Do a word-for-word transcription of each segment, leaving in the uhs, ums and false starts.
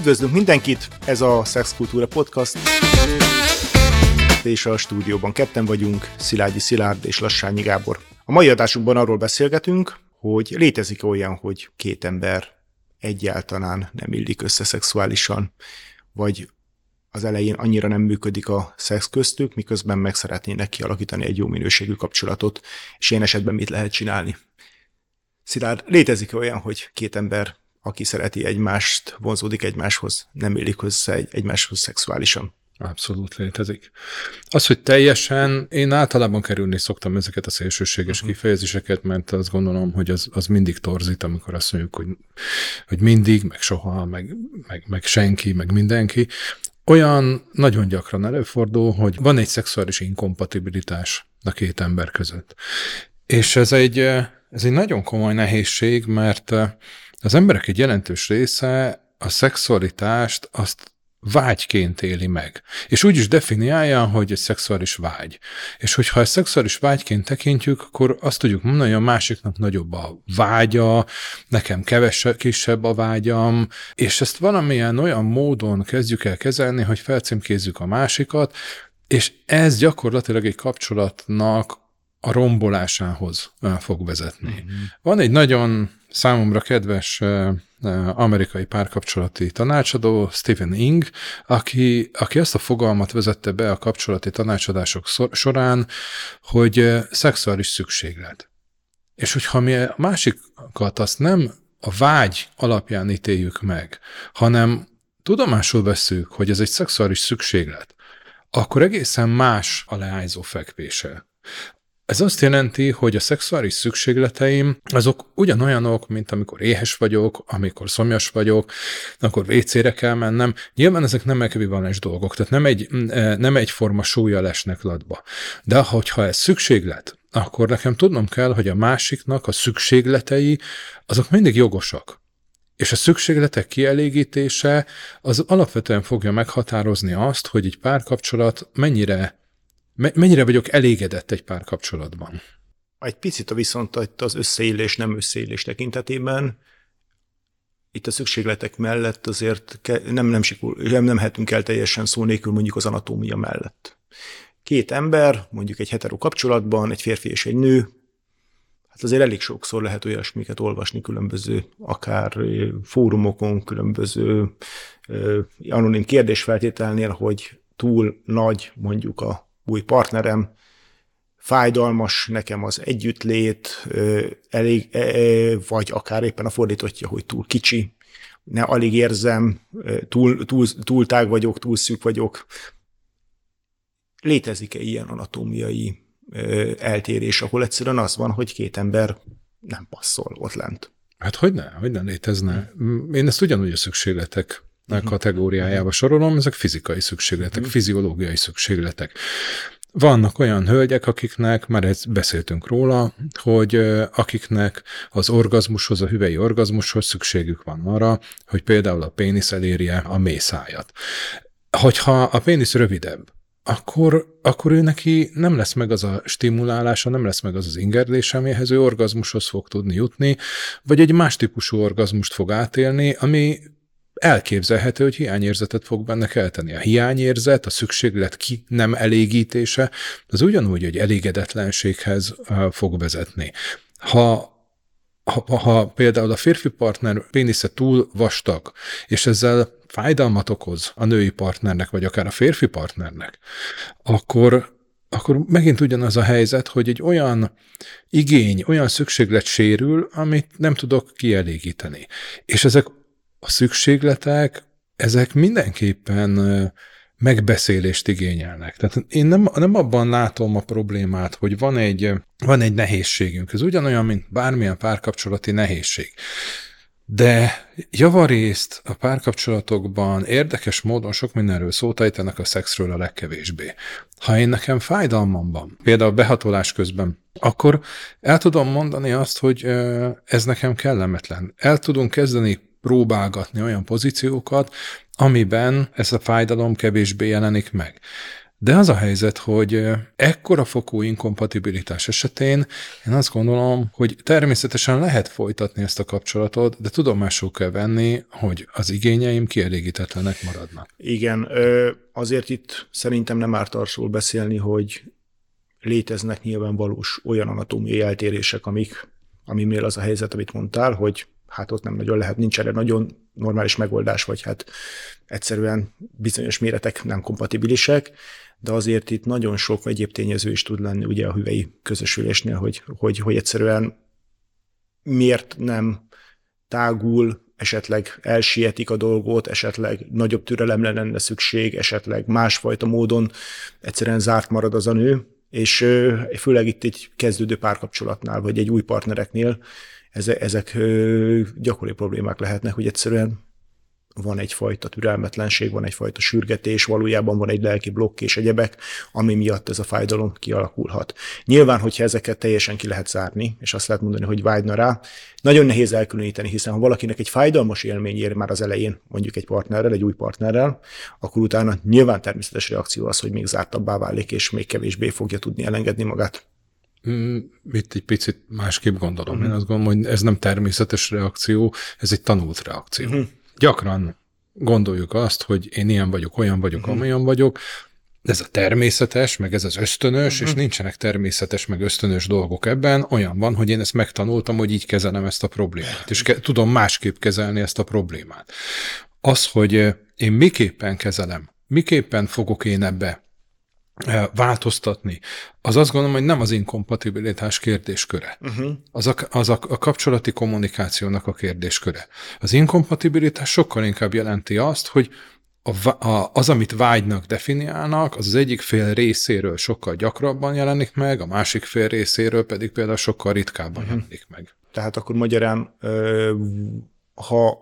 Üdvözlünk mindenkit, ez a Szex Kultúra Podcast, és a stúdióban ketten vagyunk, Szilágyi Szilárd és Lassányi Gábor. A mai adásunkban arról beszélgetünk, hogy létezik olyan, hogy két ember egyáltalán nem illik össze szexuálisan, vagy az elején annyira nem működik a szex köztük, miközben meg szeretnének kialakítani egy jó minőségű kapcsolatot, és ilyen esetben mit lehet csinálni. Szilárd, létezik olyan, hogy két ember, aki szereti egymást, vonzódik egymáshoz, nem illik össze egy, egymáshoz szexuálisan? Abszolút létezik. Az, hogy teljesen, én általában kerülni szoktam ezeket a szélsőséges uh-huh. kifejezéseket, mert azt gondolom, hogy az, az mindig torzít, amikor azt mondjuk, hogy, hogy mindig, meg soha, meg, meg, meg senki, meg mindenki. Olyan nagyon gyakran előfordul, hogy van egy szexuális inkompatibilitás a két ember között. És ez egy, ez egy nagyon komoly nehézség, mert az emberek egy jelentős része a szexualitást azt vágyként éli meg. És úgy is definiálja, hogy egy szexuális vágy. És hogyha ezt szexuális vágyként tekintjük, akkor azt tudjuk mondani, hogy a másiknak nagyobb a vágya, nekem kevesebb, kisebb a vágyam, és ezt valamilyen olyan módon kezdjük el kezelni, hogy felcímkézzük a másikat, és ez gyakorlatilag egy kapcsolatnak a rombolásához fog vezetni. Mm-hmm. Van egy nagyon számomra kedves amerikai párkapcsolati tanácsadó, Stephen Ing, aki, aki azt a fogalmat vezette be a kapcsolati tanácsadások során, hogy szexuális szükséglet. És hogyha mi a másikat azt nem a vágy alapján ítéljük meg, hanem tudomásul veszük, hogy ez egy szexuális szükséglet, akkor egészen más a leányzó fekvése. Ez azt jelenti, hogy a szexuális szükségleteim azok ugyanolyanok, mint amikor éhes vagyok, amikor szomjas vagyok, akkor vécére kell mennem. Nyilván ezek nem ekvivalens dolgok, tehát nem, egy, nem egyforma súllyal esnek latba. De hogyha ez szükséglet, akkor nekem tudnom kell, hogy a másiknak a szükségletei azok mindig jogosak. És a szükségletek kielégítése az alapvetően fogja meghatározni azt, hogy egy párkapcsolat mennyire Mennyire vagyok elégedett egy párkapcsolatban? Egy picit viszont az összeillés, nem összeillés tekintetében, itt a szükségletek mellett azért nem, nem, nem, nem hetünk el teljesen szó nélkül mondjuk az anatómia mellett. Két ember, mondjuk egy hetero kapcsolatban, egy férfi és egy nő, hát azért elég sokszor lehet olyasmiket olvasni különböző akár fórumokon, különböző anonim kérdésfeltételnél, hogy túl nagy mondjuk a új partnerem, fájdalmas nekem az együttlét, elég, vagy akár éppen a fordítottja, hogy túl kicsi, ne alig érzem, túl, túl, túl tág vagyok, túl szűk vagyok. Létezik-e ilyen anatómiai eltérés, ahol egyszerűen az van, hogy két ember nem passzol ott lent? Hát hogyne, hogyne létezne. Én ezt ugyanúgy a szükségletek kategóriájába sorolom, ezek fizikai szükségletek, fiziológiai szükségletek. Vannak olyan hölgyek, akiknek, már beszéltünk róla, hogy akiknek az orgazmushoz, a hüvely orgazmushoz szükségük van arra, hogy például a pénisz elérje a mészájat. Hogyha a pénisz rövidebb, akkor, akkor ő neki nem lesz meg az a stimulálása, nem lesz meg az az ingerlés, amihez ő orgazmushoz fog tudni jutni, vagy egy más típusú orgazmust fog átélni, ami elképzelhető, hogy hiányérzetet fog benne kelteni. A hiányérzet, a szükséglet ki nem elégítése, az ugyanúgy egy elégedetlenséghez fog vezetni. Ha, ha, ha például a férfi partner pénisze túl vastag, és ezzel fájdalmat okoz a női partnernek, vagy akár a férfi partnernek, akkor, akkor megint ugyanaz a helyzet, hogy egy olyan igény, olyan szükséglet sérül, amit nem tudok kielégíteni. És ezek a szükségletek, ezek mindenképpen megbeszélést igényelnek. Tehát én nem, nem abban látom a problémát, hogy van egy, van egy nehézségünk. Ez ugyanolyan, mint bármilyen párkapcsolati nehézség. De javarészt a párkapcsolatokban érdekes módon sok mindenről szót ejtenek, a szexről a legkevésbé. Ha én nekem fájdalmam van, például behatolás közben, akkor el tudom mondani azt, hogy ez nekem kellemetlen. El tudunk kezdeni próbálgatni olyan pozíciókat, amiben ez a fájdalom kevésbé jelenik meg. De az a helyzet, hogy ekkora fokú inkompatibilitás esetén én azt gondolom, hogy természetesen lehet folytatni ezt a kapcsolatot, de tudomásul kell venni, hogy az igényeim kielégítetlenek maradnak. Igen, azért itt szerintem nem árt arról beszélni, hogy léteznek nyilván valós olyan anatómiai eltérések, amik, aminél az a helyzet, amit mondtál, hogy hát ott nem nagyon lehet, nincs erre nagyon normális megoldás, vagy hát egyszerűen bizonyos méretek nem kompatibilisek, de azért itt nagyon sok egyéb tényező is tud lenni ugye a hüvei közösülésnél, hogy, hogy, hogy egyszerűen miért nem tágul, esetleg elsietik a dolgot, esetleg nagyobb türelemre lenne szükség, esetleg másfajta módon egyszerűen zárt marad az a nő, és főleg itt egy kezdődő párkapcsolatnál, vagy egy új partnereknél ezek gyakori problémák lehetnek, hogy egyszerűen van egyfajta türelmetlenség, van egyfajta sürgetés, valójában van egy lelki blokk és egyebek, ami miatt ez a fájdalom kialakulhat. Nyilván, hogyha ezeket teljesen ki lehet zárni, és azt lehet mondani, hogy vágyna rá, nagyon nehéz elkülöníteni, hiszen ha valakinek egy fájdalmas élmény ér már az elején, mondjuk egy partnerrel, egy új partnerrel, akkor utána nyilván természetes reakció az, hogy még zártabbá válik, és még kevésbé fogja tudni elengedni magát. Itt egy picit másképp gondolom. Uh-huh. Én azt gondolom, hogy ez nem természetes reakció, ez egy tanult reakció. Uh-huh. Gyakran gondoljuk azt, hogy én ilyen vagyok, olyan vagyok, uh-huh. amolyan vagyok, ez a természetes, meg ez az ösztönös, uh-huh. és nincsenek természetes, meg ösztönös dolgok ebben, olyan van, hogy én ezt megtanultam, hogy így kezelem ezt a problémát, és ke- tudom másképp kezelni ezt a problémát. Az, hogy én miképpen kezelem, miképpen fogok én ebbe változtatni, az azt gondolom, hogy nem az inkompatibilitás kérdésköre. Uh-huh. Az, a, az a, a kapcsolati kommunikációnak a kérdésköre. Az inkompatibilitás sokkal inkább jelenti azt, hogy a, a, az, amit vágynak definiálnak, az az egyik fél részéről sokkal gyakrabban jelenik meg, a másik fél részéről pedig például sokkal ritkábban uh-huh. jelenik meg. Tehát akkor magyarán, ha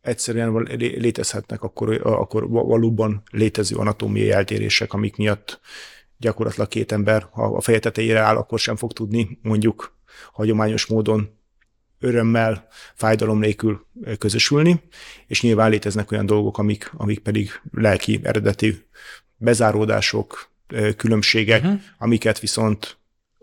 egyszerűen létezhetnek, akkor, akkor valóban létező anatómiai eltérések, amik miatt gyakorlatilag két ember, ha a feje tetejére áll, akkor sem fog tudni mondjuk hagyományos módon örömmel, fájdalom nélkül közösülni, és nyilván léteznek olyan dolgok, amik, amik pedig lelki eredeti bezáródások, különbségek, uh-huh. amiket viszont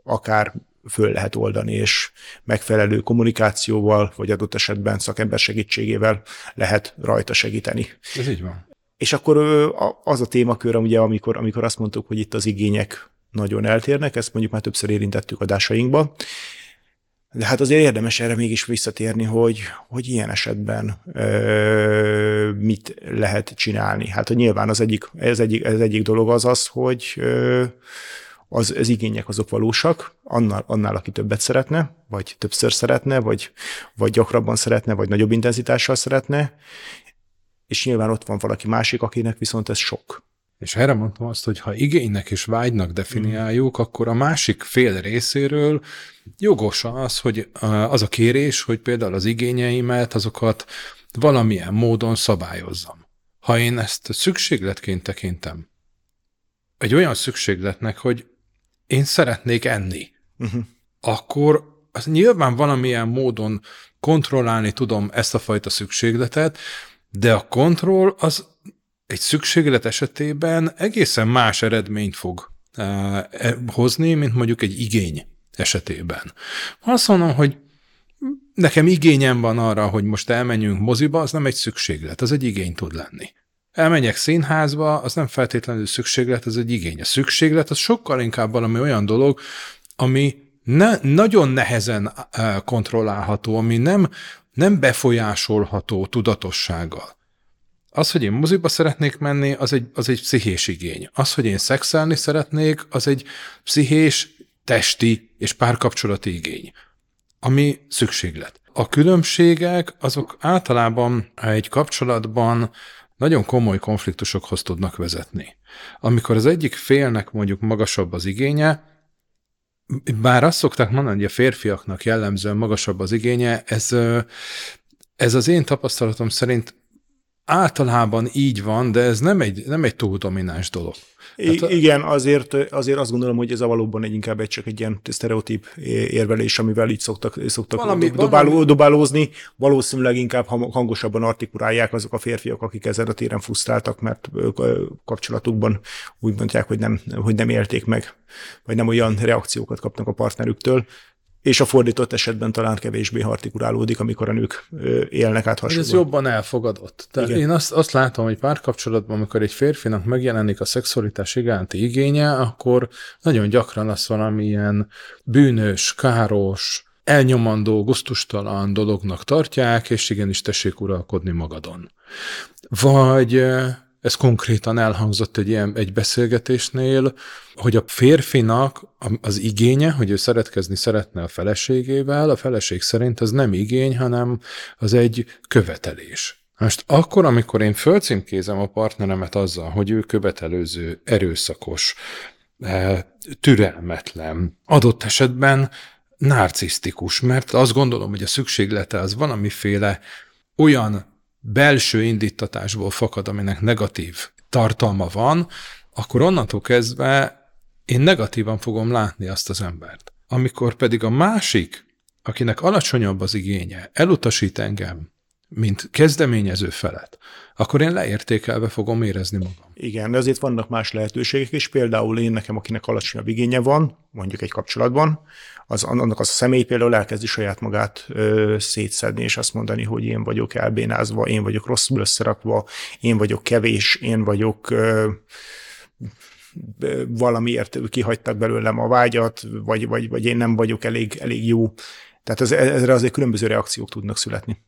akár föl lehet oldani, és megfelelő kommunikációval, vagy adott esetben szakember segítségével lehet rajta segíteni. Ez így van. És akkor az a témakör, ugye, amikor, amikor azt mondtuk, hogy itt az igények nagyon eltérnek, ezt mondjuk már többször érintettük adásainkba, de hát azért érdemes erre mégis visszatérni, hogy, hogy ilyen esetben ö, mit lehet csinálni. Hát hogy nyilván az egyik, az egyik, az egyik dolog az az, hogy ö, Az, az igények azok valósak, annál, annál, aki többet szeretne, vagy többször szeretne, vagy, vagy gyakrabban szeretne, vagy nagyobb intenzitással szeretne, és nyilván ott van valaki másik, akinek viszont ez sok. És erre mondtam azt, hogy ha igénynek és vágynak definiáljuk, mm. akkor a másik fél részéről jogos az, hogy az a kérés, hogy például az igényeimet, azokat valamilyen módon szabályozzam. Ha én ezt szükségletként tekintem, egy olyan szükségletnek, hogy én szeretnék enni, uh-huh. akkor az nyilván valamilyen módon kontrollálni tudom ezt a fajta szükségletet, de a kontroll az egy szükséglet esetében egészen más eredményt fog uh, hozni, mint mondjuk egy igény esetében. Azt mondom, hogy nekem igényem van arra, hogy most elmenjünk moziba, az nem egy szükséglet, az egy igény tud lenni. Elmenjek színházba, az nem feltétlenül szükséglet, az egy igény. A szükséglet az sokkal inkább valami olyan dolog, ami ne, nagyon nehezen kontrollálható, ami nem, nem befolyásolható tudatossággal. Az, hogy én moziba szeretnék menni, az egy, az egy pszichés igény. Az, hogy én szexelni szeretnék, az egy pszichés, testi és párkapcsolati igény, ami szükséglet. A különbségek azok általában egy kapcsolatban nagyon komoly konfliktusokhoz tudnak vezetni. Amikor az egyik félnek mondjuk magasabb az igénye, bár azt szokták mondani, hogy a férfiaknak jellemzően magasabb az igénye, ez, ez az én tapasztalatom szerint általában így van, de ez nem egy, nem egy túl domináns dolog. I- hát, igen, azért, azért azt gondolom, hogy ez a valóban egy, inkább egy, csak egy ilyen sztereotíp érvelés, amivel így szoktak, szoktak valami, dobáló, valami. dobálózni. Valószínűleg inkább hangosabban artikulálják azok a férfiak, akik ezen a téren frusztráltak, mert kapcsolatukban úgy mondják, hogy nem, hogy nem élték meg, vagy nem olyan reakciókat kapnak a partnerüktől. És a fordított esetben talán kevésbé artikulálódik, amikor a nők élnek át hasonlóan. Ez jobban elfogadott. Tehát én azt, azt látom, hogy párkapcsolatban, amikor egy férfinak megjelenik a szexualitás iránti igénye, akkor nagyon gyakran az valamilyen bűnös, káros, elnyomandó, gusztustalan dolognak tartják, és igenis tessék uralkodni magadon. Vagy... ez konkrétan elhangzott egy ilyen egy beszélgetésnél, hogy a férfinak az igénye, hogy ő szeretkezni szeretne a feleségével, a feleség szerint az nem igény, hanem az egy követelés. Most akkor, amikor én fölcímkézem a partneremet azzal, hogy ő követelőző, erőszakos, türelmetlen, adott esetben narcisztikus, mert azt gondolom, hogy a szükséglete az valamiféle olyan belső indítatásból fakad, aminek negatív tartalma van, akkor onnantól kezdve én negatívan fogom látni azt az embert. Amikor pedig a másik, akinek alacsonyabb az igénye, elutasít engem, mint kezdeményező felet, akkor én leértékelve fogom érezni magam. Igen, de azért vannak más lehetőségek is, például én nekem, akinek alacsonyabb igénye van, mondjuk egy kapcsolatban, az, annak az a személy például elkezdi saját magát ö, szétszedni, és azt mondani, hogy én vagyok elbénázva, én vagyok rosszul összerakva, én vagyok kevés, én vagyok... Ö, valamiért kihagytak belőlem a vágyat, vagy, vagy, vagy én nem vagyok elég, elég jó. Tehát ez, ezre azért különböző reakciók tudnak születni.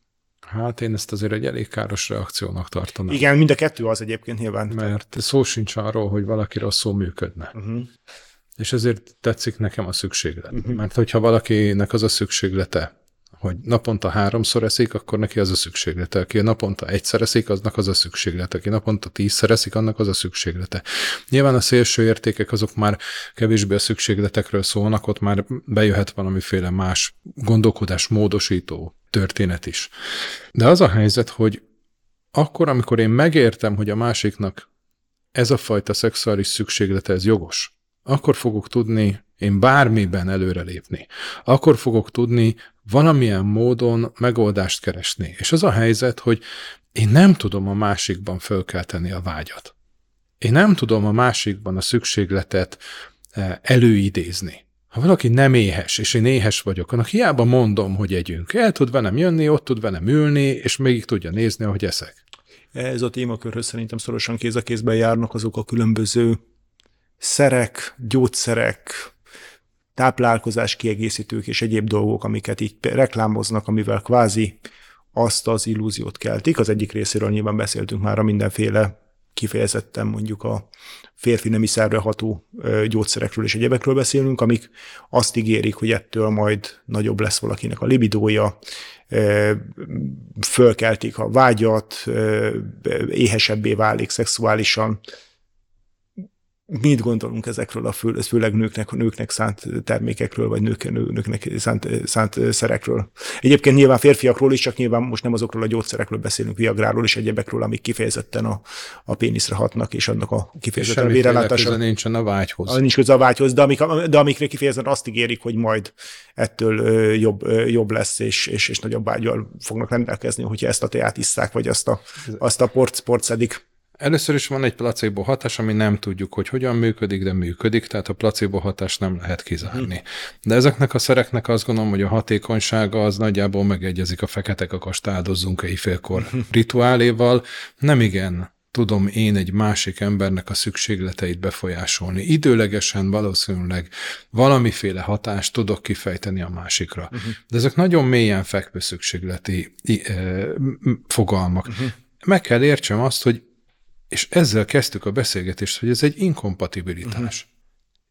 Hát én ezt azért egy elég káros reakciónak tartanám. Igen, mind a kettő az egyébként nyilván. Mert szó sincs arról, hogy valaki rosszul működne. Uh-huh. És ezért tetszik nekem a szükséglet. Uh-huh. Mert hogyha valakinek az a szükséglete, hogy naponta háromszor eszik, akkor neki az a szükséglete. Aki naponta egyszer eszik, aznak az a szükséglete. Aki naponta tízszer eszik, annak az a szükséglete. Nyilván a szélső értékek azok már kevésbé a szükségletekről szólnak, ott már bejöhet valamiféle más gondolkodás módosító történet is. De az a helyzet, hogy akkor, amikor én megértem, hogy a másiknak ez a fajta szexuális szükséglete, ez jogos, akkor fogok tudni én bármiben előrelépni. Akkor fogok tudni valamilyen módon megoldást keresni. És az a helyzet, hogy én nem tudom a másikban fölkelteni a vágyat. Én nem tudom a másikban a szükségletet előidézni. Ha valaki nem éhes, és én éhes vagyok, annak hiába mondom, hogy együnk. El tud velem jönni, ott tud velem ülni, és még tudja nézni, ahogy eszek. Ez a témakörhöz szerintem szorosan kéz a kézben járnak azok a különböző szerek, gyógyszerek, táplálkozás kiegészítők és egyéb dolgok, amiket így reklámoznak, amivel kvázi azt az illúziót keltik. Az egyik részéről nyilván beszéltünk már a mindenféle kifejezetten mondjuk a férfi nemi szervre ható gyógyszerekről és egyebekről beszélünk, amik azt ígérik, hogy ettől majd nagyobb lesz valakinek a libidója, fölkeltik a vágyat, éhesebbé válik szexuálisan. Mit gondolunk ezekről a fő, főleg nőknek, nőknek szánt termékekről, vagy nők, nőknek szánt, szánt szerekről? Egyébként nyilván férfiakról is, csak nyilván most nem azokról a gyógyszerekről beszélünk, viagráról és egyebekről, amik kifejezetten a, a péniszre hatnak, és annak a kifejezetten a vérelátása. Semmi nincsen a vágyhoz. Nincs köze a vágyhoz, de, amik, de amikre kifejezetten azt ígérik, hogy majd ettől jobb, jobb lesz, és, és, és nagyobb vágyal fognak rendelkezni, hogyha ezt a teát isszák, vagy azt a, azt a port, port szedik. Először is van egy placebo hatás, ami nem tudjuk, hogy hogyan működik, de működik, tehát a placebo hatást nem lehet kizárni. De ezeknek a szereknek azt gondolom, hogy a hatékonysága az nagyjából megegyezik a fekete kakast áldozzunk éjfélkor rituáléval. Nem igen tudom én egy másik embernek a szükségleteit befolyásolni. Időlegesen valószínűleg valamiféle hatást tudok kifejteni a másikra. Uh-huh. De ezek nagyon mélyen fekvő szükségleti eh, fogalmak. Uh-huh. Meg kell értsem azt, hogy és ezzel kezdtük a beszélgetést, hogy ez egy inkompatibilitás. Uh-huh.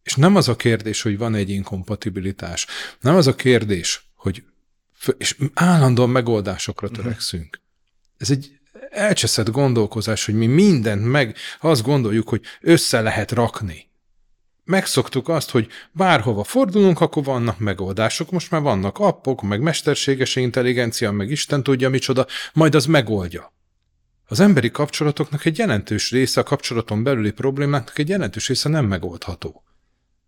És nem az a kérdés, hogy van egy inkompatibilitás. Nem az a kérdés, hogy f- és állandóan megoldásokra törekszünk. Uh-huh. Ez egy elcseszett gondolkozás, hogy mi mindent meg azt gondoljuk, hogy össze lehet rakni. Megszoktuk azt, hogy bárhova fordulunk, akkor vannak megoldások, most már vannak appok, meg mesterséges intelligencia, meg Isten tudja micsoda, majd az megoldja. Az emberi kapcsolatoknak egy jelentős része, a kapcsolaton belüli problémáknak egy jelentős része nem megoldható.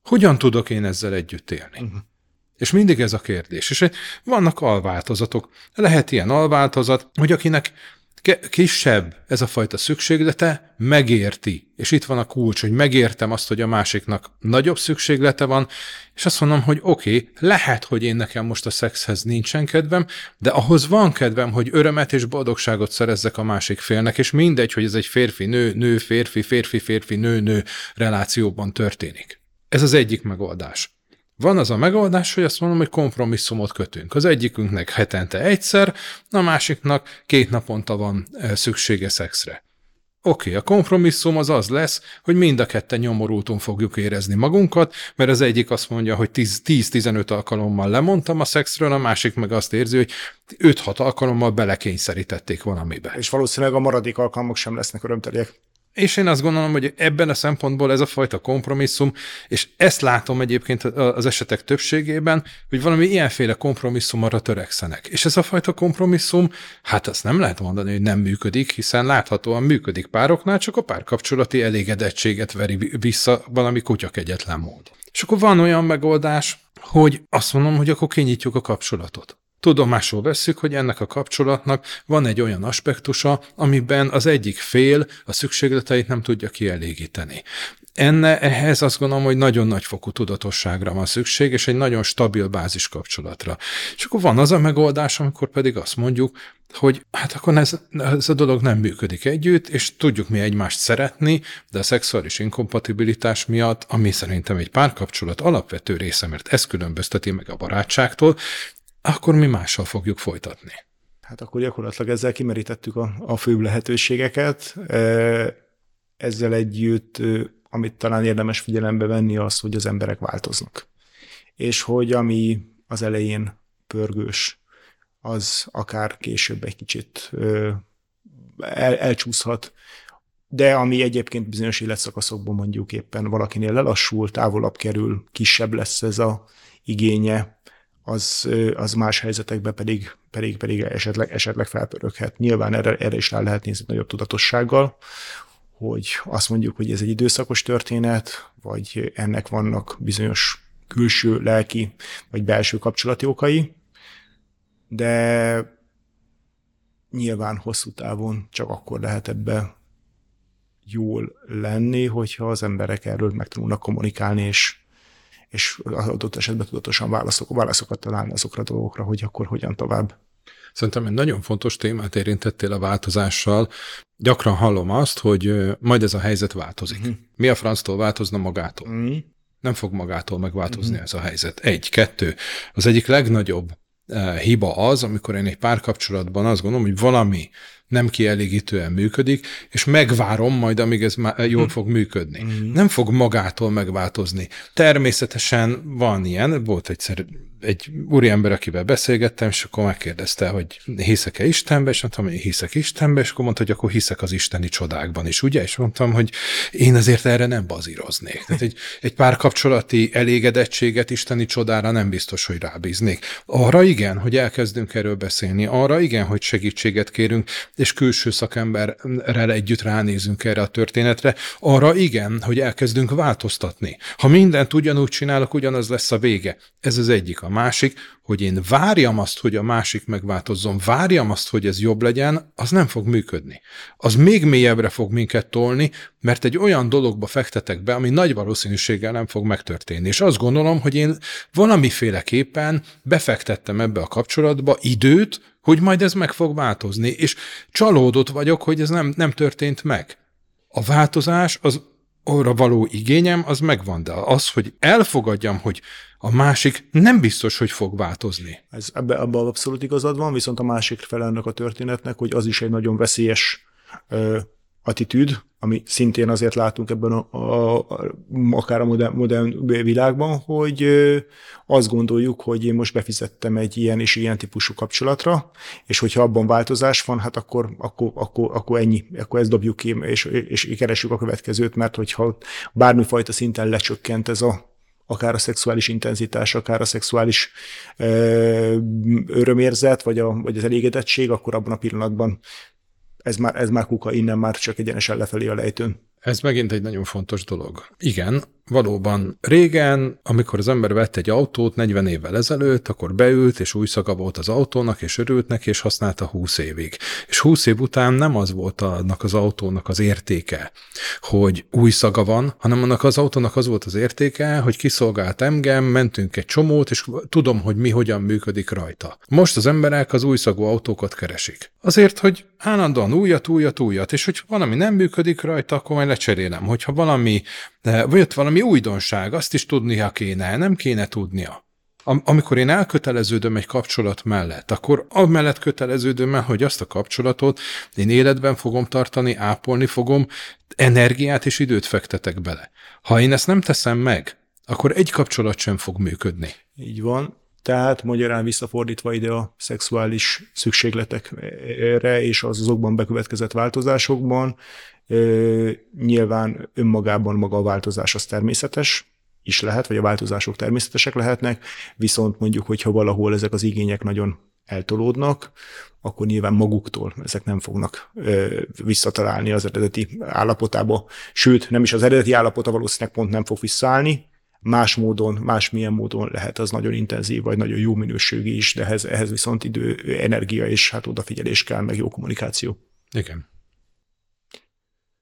Hogyan tudok én ezzel együtt élni? Uh-huh. És mindig ez a kérdés. És vannak alváltozatok. Lehet ilyen alváltozat, hogy akinek ke- kisebb ez a fajta szükséglete, megérti. És itt van a kulcs, hogy megértem azt, hogy a másiknak nagyobb szükséglete van, és azt mondom, hogy oké, okay, lehet, hogy én nekem most a szexhez nincsen kedvem, de ahhoz van kedvem, hogy örömet és boldogságot szerezzek a másik félnek, és mindegy, hogy ez egy férfi-nő, nő-férfi, férfi-férfi-nő-nő relációban történik. Ez az egyik megoldás. Van az a megoldás, hogy azt mondom, hogy kompromisszumot kötünk. Az egyikünknek hetente egyszer, a másiknak két naponta van szüksége szexre. Oké, okay, a kompromisszum az az lesz, hogy mind a ketten nyomorultón fogjuk érezni magunkat, mert az egyik azt mondja, hogy tíz-tizenöt alkalommal lemondtam a szexről, a másik meg azt érzi, hogy öt-hat alkalommal belekényszerítették valamibe. És valószínűleg a maradék alkalmak sem lesznek örömteliek. És én azt gondolom, hogy ebben a szempontból ez a fajta kompromisszum, és ezt látom egyébként az esetek többségében, hogy valami ilyenféle kompromisszumra törekszenek. És ez a fajta kompromisszum, hát azt nem lehet mondani, hogy nem működik, hiszen láthatóan működik pároknál, csak a párkapcsolati elégedettséget veri vissza valami kutyakegyetlen mód. És akkor van olyan megoldás, hogy azt mondom, hogy akkor kinyitjuk a kapcsolatot. Tudomásul vesszük, hogy ennek a kapcsolatnak van egy olyan aspektusa, amiben az egyik fél a szükségleteit nem tudja kielégíteni. Enne, ehhez azt gondolom, hogy nagyon nagyfokú tudatosságra van szükség, és egy nagyon stabil bázis kapcsolatra. És akkor van az a megoldás, amikor pedig azt mondjuk, hogy hát akkor ez, ez a dolog nem működik együtt, és tudjuk mi egymást szeretni, de a szexuális inkompatibilitás miatt, ami szerintem egy párkapcsolat alapvető része, mert ez különbözteti meg a barátságtól, akkor mi mással fogjuk folytatni. Hát akkor gyakorlatilag ezzel kimerítettük a, a főbb lehetőségeket. Ezzel együtt, amit talán érdemes figyelembe venni, az, hogy az emberek változnak. És hogy ami az elején pörgős, az akár később egy kicsit el, elcsúszhat, de ami egyébként bizonyos életszakaszokban mondjuk éppen valakinél lelassul, távolabb kerül, kisebb lesz ez a igénye, Az, az más helyzetekben pedig, pedig, pedig esetleg, esetleg felpöröghet. Nyilván erre, erre is rá lehet nézni nagyobb tudatossággal, hogy azt mondjuk, hogy ez egy időszakos történet, vagy ennek vannak bizonyos külső lelki, vagy belső kapcsolati okai, de nyilván hosszú távon csak akkor lehet ebbe jól lenni, hogyha az emberek erről meg tudnak kommunikálni, és és az adott esetben tudatosan válaszok, válaszokat találni azokra a dolgokra, hogy akkor hogyan tovább. Szerintem egy nagyon fontos témát érintettél a változással. Gyakran hallom azt, hogy majd ez a helyzet változik. Uh-huh. Mi a franctól változna magától? Uh-huh. Nem fog magától megváltozni uh-huh. ez a helyzet. Egy, kettő. Az egyik legnagyobb eh, hiba az, amikor én egy párkapcsolatban azt gondolom, hogy valami nem kielégítően működik, és megvárom majd, amíg ez jól fog működni. Mm-hmm. Nem fog magától megváltozni. Természetesen van ilyen, volt egyszer egy úriember, akivel beszélgettem, és akkor megkérdezte, hogy hiszek-e Istenbe, és mondtam, hogy hiszek Istenbe, és akkor mondta, hogy akkor hiszek az isteni csodákban is, ugye? És mondtam, hogy én azért erre nem bazíroznék. Tehát egy, egy párkapcsolati elégedettséget isteni csodára nem biztos, hogy rábíznék. Arra igen, hogy elkezdünk erről beszélni, arra igen, hogy segítséget kérünk, és külső szakemberrel együtt ránézünk erre a történetre, arra igen, hogy elkezdünk változtatni. Ha mindent ugyanúgy csinálok, ugyanaz lesz a vége. Ez az egyik. A másik, hogy én várjam azt, hogy a másik megváltozzon, várjam azt, hogy ez jobb legyen, az nem fog működni. Az még mélyebbre fog minket tolni, mert egy olyan dologba fektetek be, ami nagy valószínűséggel nem fog megtörténni. És azt gondolom, hogy én valamiféleképpen befektettem ebbe a kapcsolatba időt, hogy majd ez meg fog változni, és csalódott vagyok, hogy ez nem, nem történt meg. A változás, az arra való igényem, az megvan, de az, hogy elfogadjam, hogy a másik nem biztos, hogy fog változni. Ez, ebbe, ebbe abszolút igazad van, viszont a másik fele ennek a történetnek, hogy az is egy nagyon veszélyes ö, attitűd, ami szintén azért látunk ebben a, a, a, akár a modern, modern világban, hogy ö, azt gondoljuk, hogy én most befizettem egy ilyen és ilyen típusú kapcsolatra, és hogyha abban változás van, hát akkor, akkor, akkor, akkor ennyi, akkor ezt dobjuk ki, és, és keressük a következőt, mert hogyha bármifajta szinten lecsökkent ez a akár a szexuális intenzitás, akár a szexuális ö, örömérzet, vagy, a, vagy az elégedettség, akkor abban a pillanatban ez már, ez már kuka, innen már csak egyenesen lefelé a lejtőn. Ez megint egy nagyon fontos dolog. Igen, valóban régen, amikor az ember vett egy autót negyven évvel ezelőtt, akkor beült, és új szaga volt az autónak, és örült neki, és használta húsz évig. És húsz év után nem az volt annak az autónak az értéke, hogy új szaga van, hanem annak az autónak az volt az értéke, hogy kiszolgált engem, mentünk egy csomót, és tudom, hogy mi hogyan működik rajta. Most az emberek az új szagú autókat keresik. Azért, hogy állandóan újat, újat, újat, és hogy valami nem működik rajta, akkor majd lecserélem. Hogyha valami, vagy ott valami újdonság, azt is tudnia kéne, nem kéne tudnia. Am- amikor én elköteleződöm egy kapcsolat mellett, akkor amellett köteleződöm el, hogy azt a kapcsolatot én életben fogom tartani, ápolni fogom, energiát és időt fektetek bele. Ha én ezt nem teszem meg, akkor egy kapcsolat sem fog működni. Így van. Tehát magyarán visszafordítva ide a szexuális szükségletekre és azokban bekövetkezett változásokban, nyilván önmagában maga a változás az természetes is lehet, vagy a változások természetesek lehetnek, viszont mondjuk, hogyha valahol ezek az igények nagyon eltolódnak, akkor nyilván maguktól ezek nem fognak ö, visszatalálni az eredeti állapotába, sőt, nem is az eredeti állapota valószínűleg pont nem fog visszaállni, más módon, másmilyen módon lehet, az nagyon intenzív, vagy nagyon jó minőségi is, de ehhez, ehhez viszont idő, energia és hát odafigyelés kell, meg jó kommunikáció. Igen.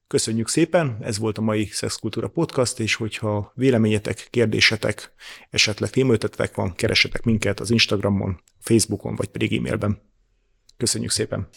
Köszönjük szépen, ez volt a mai Szex Kultúra Podcast, és hogyha véleményetek, kérdésetek, esetleg témaötletetek van, keressetek minket az Instagramon, Facebookon, vagy pedig e-mailben. Köszönjük szépen!